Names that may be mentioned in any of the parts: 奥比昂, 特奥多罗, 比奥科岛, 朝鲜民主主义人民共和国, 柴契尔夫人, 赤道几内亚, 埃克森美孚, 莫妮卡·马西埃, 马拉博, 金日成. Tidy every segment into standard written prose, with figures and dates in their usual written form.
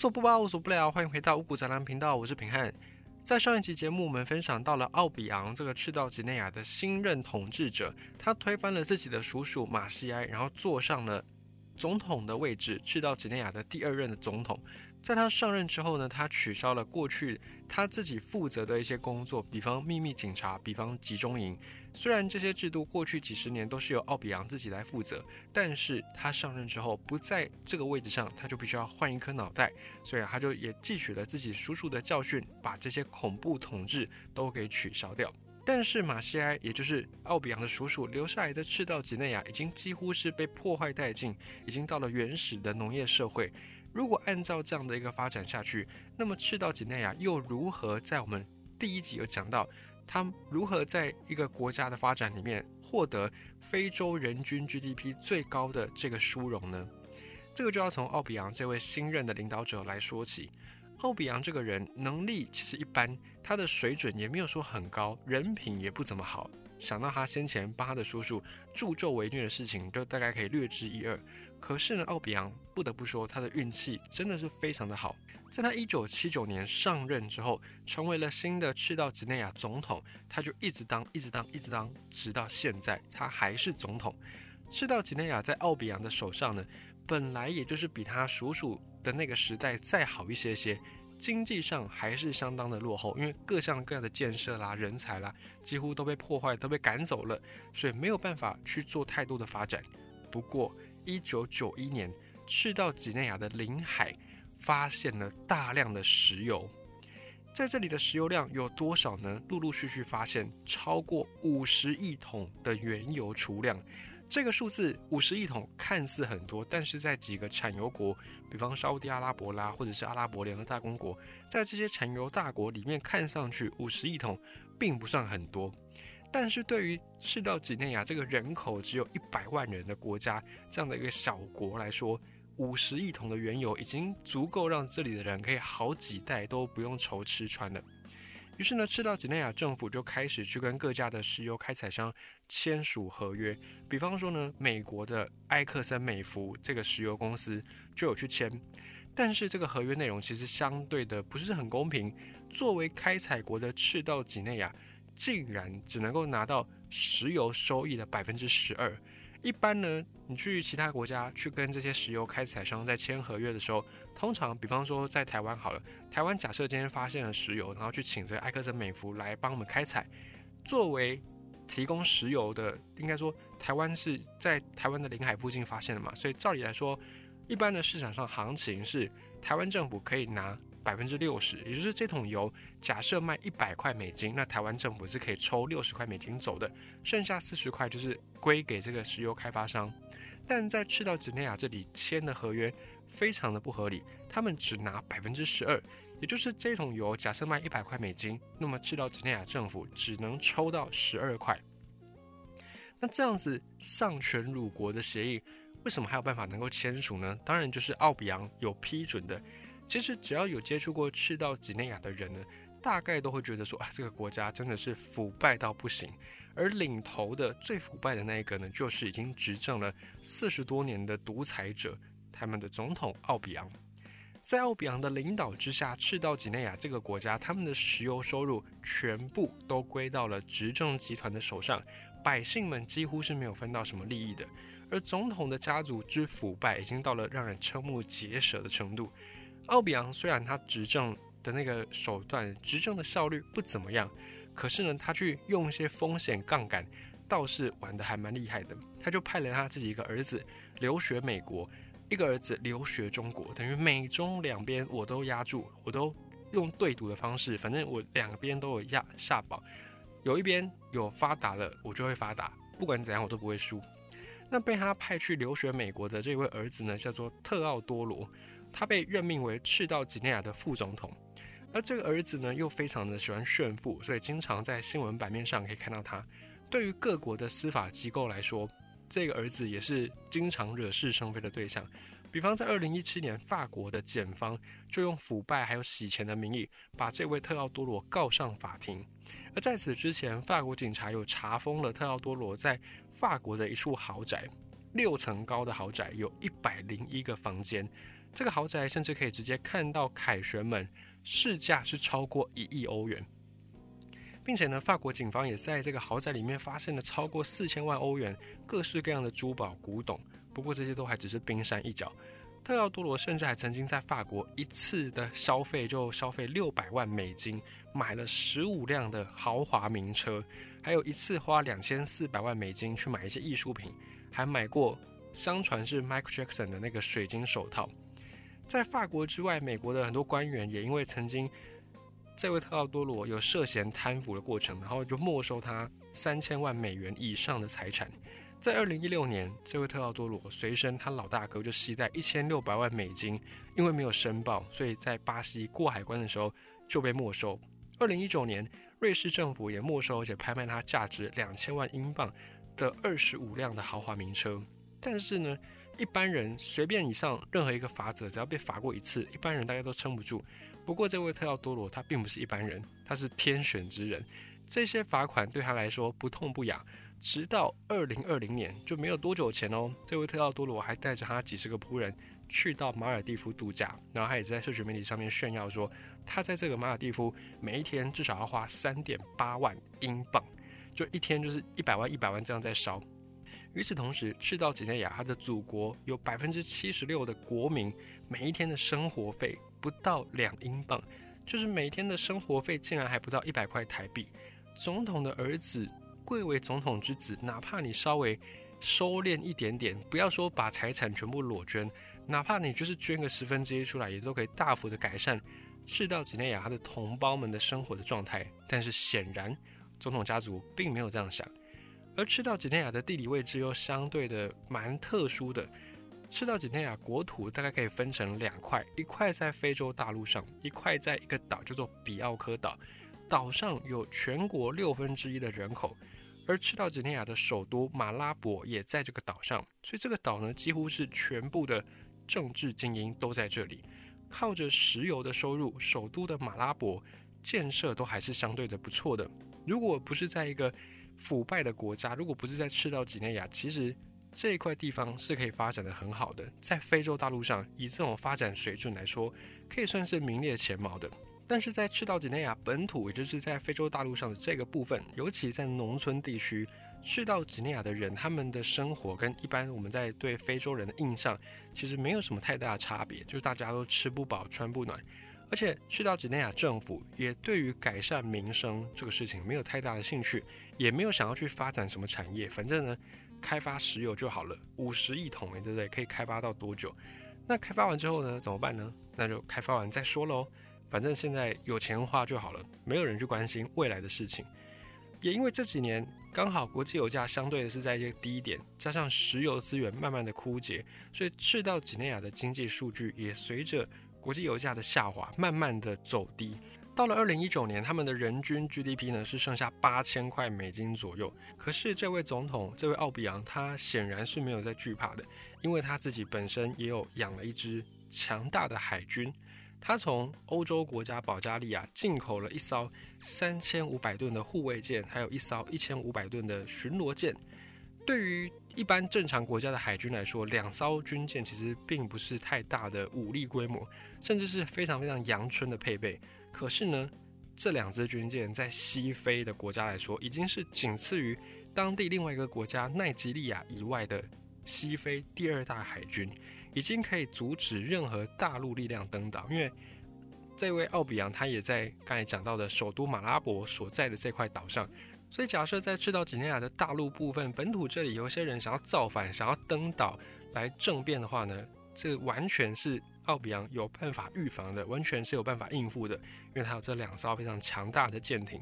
所不八，无所不聊，欢迎回到五谷杂粮频道，我是平汉。在上一集节目，我们分享到了奥比昂这个赤道几内亚的新任统治者，他推翻了自己的叔叔马西埃，然后坐上了总统的位置，赤道几内亚的第二任的总统。在他上任之后呢，他取消了过去他自己负责的一些工作，比方秘密警察，比方集中营。虽然这些制度过去几十年都是由奥比昂自己来负责，但是他上任之后不在这个位置上，他就必须要换一颗脑袋，所以他就也汲取了自己叔叔的教训，把这些恐怖统治都给取消掉。但是马西埃，也就是奥比昂的叔叔留下来的赤道几内亚，已经几乎是被破坏殆尽，已经到了原始的农业社会。如果按照这样的一个发展下去，那么赤道几内亚又如何在我们第一集有讲到，它如何在一个国家的发展里面获得非洲人均 GDP 最高的这个殊荣呢？这个就要从奥比昂这位新任的领导者来说起。奥比昂这个人能力其实一般，他的水准也没有说很高，人品也不怎么好。想到他先前帮他的叔叔助纣为虐的事情，就大概可以略知一二。可是呢，奥比昂不得不说他的运气真的是非常的好，在他1979年上任之后，成为了新的赤道几内亚总统，他就一直当，直到现在他还是总统。赤道几内亚在奥比昂的手上呢，本来也就是比他叔叔的那个时代再好一些些，经济上还是相当的落后，因为各项各样的建设啦、人才啦，几乎都被破坏、都被赶走了，所以没有办法去做太多的发展。不过，1991年，赤道几内亚的领海发现了大量的石油，在这里的石油量有多少呢？陆陆续续发现超过50亿桶的原油储量。这个数字50亿桶看似很多，但是在几个产油国，比方沙地阿拉伯啦，或者是阿拉伯联合大公国，在这些产油大国里面，看上去50亿桶并不算很多，但是对于赤道几内亚这个人口只有100万人的国家，这样的一个小国来说，50亿桶的原油已经足够让这里的人可以好几代都不用愁吃穿了。于是呢，赤道几内亚政府就开始去跟各家的石油开采商签署合约，比方说呢，美国的埃克森美孚这个石油公司就有去签，但是这个合约内容其实相对的不是很公平。作为开采国的赤道几内亚，竟然只能够拿到石油收益的 12%。一般呢，你去其他国家去跟这些石油开采商在签合约的时候，通常比方说在台湾好了，台湾假设今天发现了石油，然后去请这个埃克森美孚来帮我们开采，作为提供石油的，应该说台湾是在台湾的领海附近发现的嘛，所以照理来说，一般的市场上行情是台湾政府可以拿 60%， 也就是这桶油假设卖100块美金，那台湾政府是可以抽60块美金走的，剩下40块就是归给这个石油开发商。但在赤道几内亚这里签的合约非常的不合理，他们只拿 12%， 也就是这桶油假设卖100块美金，那么赤道几内亚政府只能抽到12块。那这样子丧权辱国的协议，为什么还有办法能够签署呢？当然就是奥比昂有批准的。其实只要有接触过赤道几内亚的人呢，大概都会觉得说，这个国家真的是腐败到不行。而领头的最腐败的那一个呢，就是已经执政了40多年的独裁者，他们的总统奥比昂。在奥比昂的领导之下，赤道几内亚这个国家，他们的石油收入全部都归到了执政集团的手上，百姓们几乎是没有分到什么利益的。而总统的家族之腐败，已经到了让人瞠目结舌的程度。奥比昂虽然他执政的那个手段、执政的效率不怎么样，可是呢，他去用一些风险杠杆，倒是玩得还蛮厉害的。他就派了他自己一个儿子留学美国，一个儿子留学中国，等于美中两边我都压住，我都用对赌的方式，反正我两边都有压下保，有一边有发达了，我就会发达，不管怎样我都不会输。那被他派去留学美国的这位儿子呢，叫做特奥多罗。他被任命为赤道几内亚的副总统，而这个儿子呢又非常的喜欢炫富，所以经常在新闻版面上可以看到他。对于各国的司法机构来说，这个儿子也是经常惹是生非的对象。比方在2017年，法国的检方就用腐败还有洗钱的名义，把这位特奥多罗告上法庭。而在此之前，法国警察有查封了特奥多罗在法国的一处豪宅，6层高的豪宅，有101个房间。这个豪宅甚至可以直接看到凯旋门，市价是超过1亿欧元。并且呢，法国警方也在这个豪宅里面发现了超过4000万欧元各式各样的珠宝古董，不过这些都还只是冰山一角。特奥多罗甚至还曾经在法国一次的消费就消费600万美金，买了15辆的豪华名车，还有一次花2400万美金去买一些艺术品，还买过相传是 Michael Jackson 的那个水晶手套。在法国之外，美国的很多官员也因为曾经这位特奥多罗有涉嫌贪腐的过程，然后就没收他3000万美元以上的财产。在2016年，这位特奥多罗随身他老大哥就携带1600万美金，因为没有申报，所以在巴西过海关的时候就被没收。2019年，瑞士政府也没收而且拍卖他价值2000万英镑的25辆的豪华名车。但是呢，一般人随便以上任何一个罚则，只要被罚过一次，一般人大概都撑不住。不过这位特奥多罗他并不是一般人，他是天选之人，这些罚款对他来说不痛不痒。直到2020年，就没有多久前哦，这位特奥多罗还带着他几十个仆人去到马尔地夫度假，然后他也在社群媒体上面炫耀说，他在这个马尔地夫每一天至少要花 3.8 万英镑，就一天就是100万100万这样在烧。与此同时，赤道几内亚他的祖国有 76% 的国民每一天的生活费不到2英镑，就是每天的生活费竟然还不到100块台币。总统的儿子，贵为总统之子，哪怕你稍微收敛一点点，不要说把财产全部裸捐，哪怕你就是捐个1/10出来，也都可以大幅的改善赤道几内亚他的同胞们的生活的状态。但是显然总统家族并没有这样想。而赤道几内亚的地理位置又相对的蛮特殊的，赤道几内亚国土大概可以分成2块，一块在非洲大陆上，一块在一个岛叫做比奥科岛，岛上有全国1/6的人口，而赤道几内亚的首都马拉博也在这个岛上，所以这个岛呢，几乎是全部的政治精英都在这里。靠着石油的收入，首都的马拉博建设都还是相对的不错的。如果不是在一个腐败的国家，如果不是在赤道几内亚，其实这一块地方是可以发展的很好的，在非洲大陆上以这种发展水准来说，可以算是名列前茅的。但是在赤道几内亚本土，也就是在非洲大陆上的这个部分，尤其在农村地区，赤道几内亚的人他们的生活跟一般我们在对非洲人的印象其实没有什么太大的差别，就是大家都吃不饱穿不暖。而且赤道几内亚政府也对于改善民生这个事情没有太大的兴趣，也没有想要去发展什么产业，反正呢开发石油就好了，50亿桶，对不对？可以开发到多久？那开发完之后呢，怎么办呢？那就开发完再说咯，反正现在有钱花就好了，没有人去关心未来的事情。也因为这几年刚好国际油价相对的是在一个低点，加上石油资源慢慢的枯竭，所以赤道几内亚的经济数据也随着国际油价的下滑慢慢的走低。到了2019年，他们的人均 GDP 呢是剩下8000块美金左右。可是这位总统，这位奥比昂，他显然是没有在惧怕的，因为他自己本身也有养了一支强大的海军。他从欧洲国家保加利亚进口了一艘3500吨的护卫舰，还有一艘1500吨的巡逻舰。对于一般正常国家的海军来说，2艘军舰其实并不是太大的武力规模，甚至是非常非常阳春的配备。可是呢，这2支军舰在西非的国家来说，已经是仅次于当地另外一个国家奈及利亚以外的西非第2大海军，已经可以阻止任何大陆力量登岛。因为这位奥比昂他也在刚才讲到的首都马拉博所在的这块岛上，所以假设在赤道几内亚的大陆部分本土这里有些人想要造反，想要登岛来政变的话呢，这完全是奥比昂有办法预防的，完全是有办法应付的，因为他有这2艘非常强大的舰艇。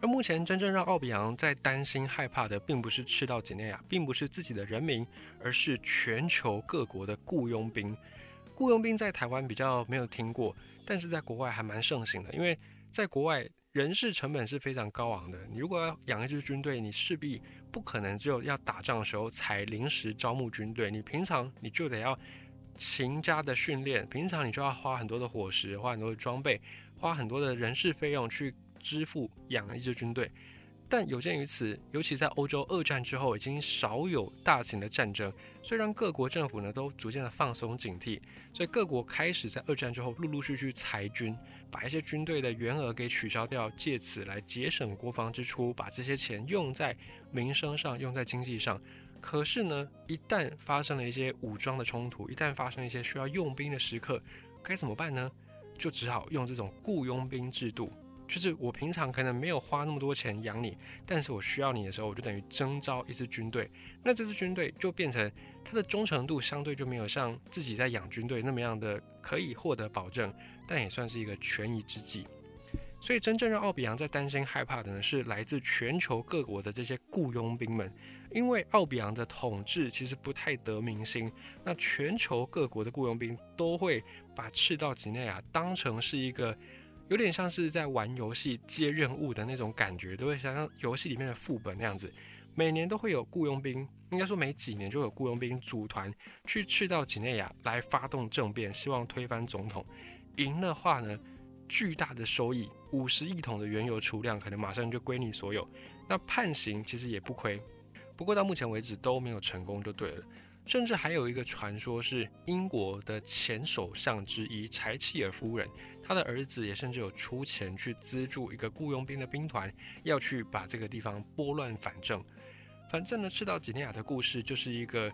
而目前真正让奥比昂在担心害怕的，并不是赤道几内亚，并不是自己的人民，而是全球各国的雇佣兵。雇佣兵在台湾比较没有听过，但是在国外还蛮盛行的，因为在国外人事成本是非常高昂的，你如果要养一支军队，你势必不可能只有要打仗的时候才临时招募军队，你平常你就得要勤加的训练，平常你就要花很多的伙食，花很多的装备，花很多的人事费用去支付养一支军队。但有鉴于此，尤其在欧洲二战之后已经少有大型的战争，所以让各国政府呢都逐渐的放松警惕，所以各国开始在二战之后陆陆续续裁军，把一些军队的员额给取消掉，借此来节省国防支出，把这些钱用在民生上，用在经济上。可是呢，一旦发生了一些武装的冲突，一旦发生一些需要用兵的时刻，该怎么办呢？就只好用这种雇佣兵制度，就是我平常可能没有花那么多钱养你，但是我需要你的时候，我就等于征召一支军队。那这支军队就变成它的忠诚度相对就没有像自己在养军队那么样的可以获得保证，但也算是一个权宜之计。所以真正让奥比昂在担心害怕的呢，是来自全球各国的这些雇佣兵们。因为奥比昂的统治其实不太得民心，那全球各国的雇佣兵都会把赤道几内亚当成是一个有点像是在玩游戏接任务的那种感觉，都会像游戏里面的副本那样子。每年都会有雇佣兵，应该说每几年就有雇佣兵组团去赤道几内亚来发动政变，希望推翻总统。赢的话呢，巨大的收益，50亿桶的原油储量可能马上就归你所有。那判刑其实也不亏，不过到目前为止都没有成功就对了。甚至还有一个传说是英国的前首相之一柴契尔夫人，她的儿子也甚至有出钱去资助一个雇佣兵的兵团，要去把这个地方拨乱反正。反正呢，赤道几内亚的故事就是一个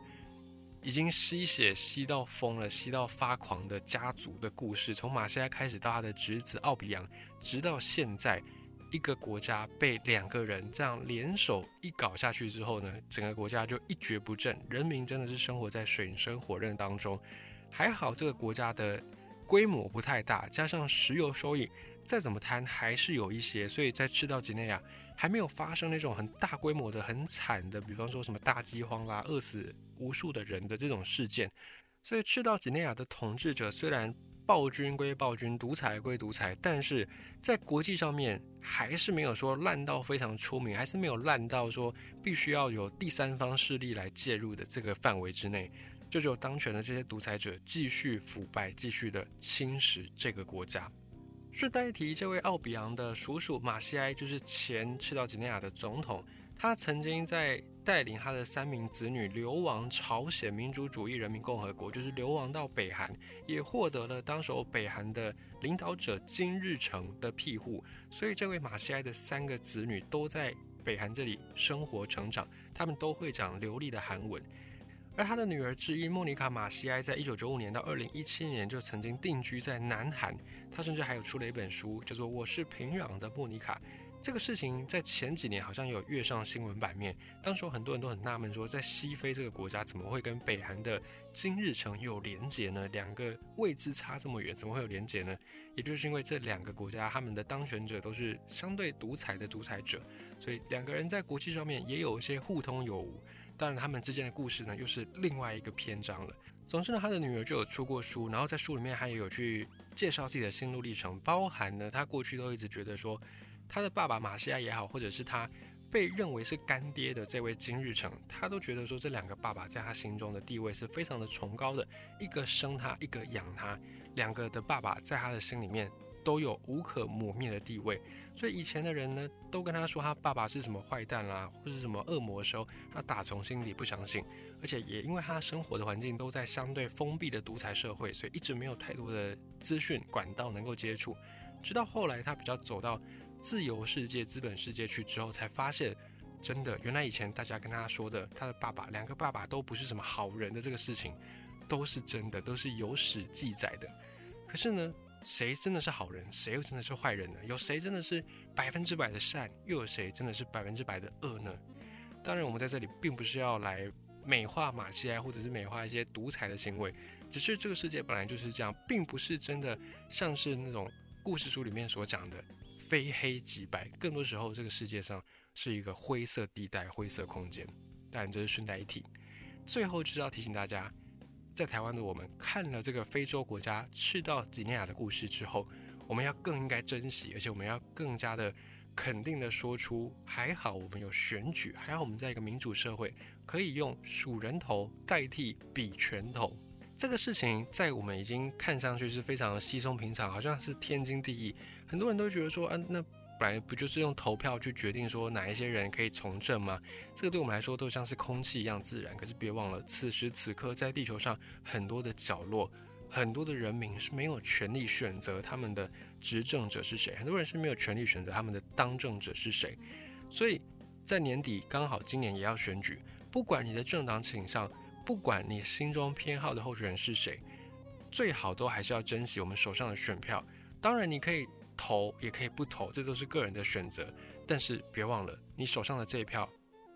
已经吸血吸到疯了，吸到发狂的家族的故事，从马西亚开始到他的侄子奥比昂，直到现在，一个国家被两个人这样联手一搞下去之后呢，整个国家就一蹶不振，人民真的是生活在水深火热当中。还好这个国家的规模不太大，加上石油收益再怎么贪还是有一些，所以在赤道几内亚还没有发生那种很大规模的很惨的，比方说什么大饥荒啦，饿死无数的人的这种事件。所以赤道几内亚的统治者虽然暴君归暴君，独裁归独裁，但是在国际上面还是没有说烂到非常出名，还是没有烂到说必须要有第三方势力来介入的这个范围之内，就只有当权的这些独裁者继续腐败，继续的侵蚀这个国家。顺带一提，这位奥比昂的叔叔马西埃就是前赤道几内亚的总统，他曾经在带领他的3名子女流亡朝鲜民主主义人民共和国，就是流亡到北韩，也获得了当时北韩的领导者金日成的庇护，所以这位马西埃的3个子女都在北韩这里生活成长，他们都会讲流利的韩文。而他的女儿之一莫妮卡·马西埃在1995年到2017年就曾经定居在南韩，她甚至还有出了一本书叫做《我是平壤的莫妮卡》。这个事情在前几年好像有跃上新闻版面，当时很多人都很纳闷说，在西非这个国家怎么会跟北韩的金日成有连结呢？两个位置差这么远，怎么会有连结呢？也就是因为这两个国家他们的当权者都是相对独裁的独裁者，所以两个人在国际上面也有一些互通有无。当然他们之间的故事呢又是另外一个篇章了。总之呢，他的女儿就有出过书，然后在书里面他也有去介绍自己的心路历程，包含呢他过去都一直觉得说他的爸爸马西埃也好，或者是他被认为是干爹的这位金日成，他都觉得说这两个爸爸在他心中的地位是非常的崇高的，一个生他，一个养他，两个的爸爸在他的心里面都有无可磨灭的地位。所以以前的人呢，都跟他说他爸爸是什么坏蛋啦，或是什么恶魔的时候，他打从心里不相信，而且也因为他生活的环境都在相对封闭的独裁社会，所以一直没有太多的资讯管道能够接触。直到后来他比较走到自由世界、资本世界去之后，才发现真的原来以前大家跟他说的他的爸爸，两个爸爸都不是什么好人的这个事情都是真的，都是有史记载的。可是呢，谁真的是好人，谁又真的是坏人呢？有谁真的是100%的善，又有谁真的是100%的恶呢？当然我们在这里并不是要来美化马西埃，或者是美化一些独裁的行为，只是这个世界本来就是这样，并不是真的像是那种故事书里面所讲的非黑即白，更多时候这个世界上是一个灰色地带、灰色空间。当然这是顺带一提。最后就是要提醒大家，在台湾的我们看了这个非洲国家赤道几内亚的故事之后，我们要更应该珍惜，而且我们要更加的肯定的说出，还好我们有选举，还好我们在一个民主社会可以用数人头代替比拳头。这个事情在我们已经看上去是非常稀松平常，好像是天经地义，很多人都觉得说，啊，那本来不就是用投票去决定说哪一些人可以从政吗？这个对我们来说都像是空气一样自然。可是别忘了，此时此刻在地球上很多的角落，很多的人民是没有权利选择他们的执政者是谁，很多人是没有权利选择他们的当政者是谁。所以在年底，刚好今年也要选举，不管你的政党倾向，不管你心中偏好的候选人是谁，最好都还是要珍惜我们手上的选票。当然你可以投也可以不投，这都是个人的选择，但是别忘了你手上的这一票，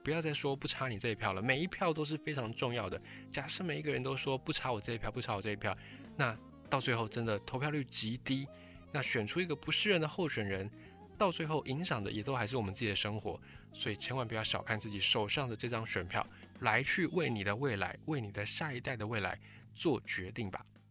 不要再说不差你这一票了，每一票都是非常重要的。假设每一个人都说不差我这一票，不差我这一票，那到最后真的投票率极低，那选出一个不适任的候选人，到最后影响的也都还是我们自己的生活。所以千万不要小看自己手上的这张选票，来去为你的未来，为你的下一代的未来做决定吧。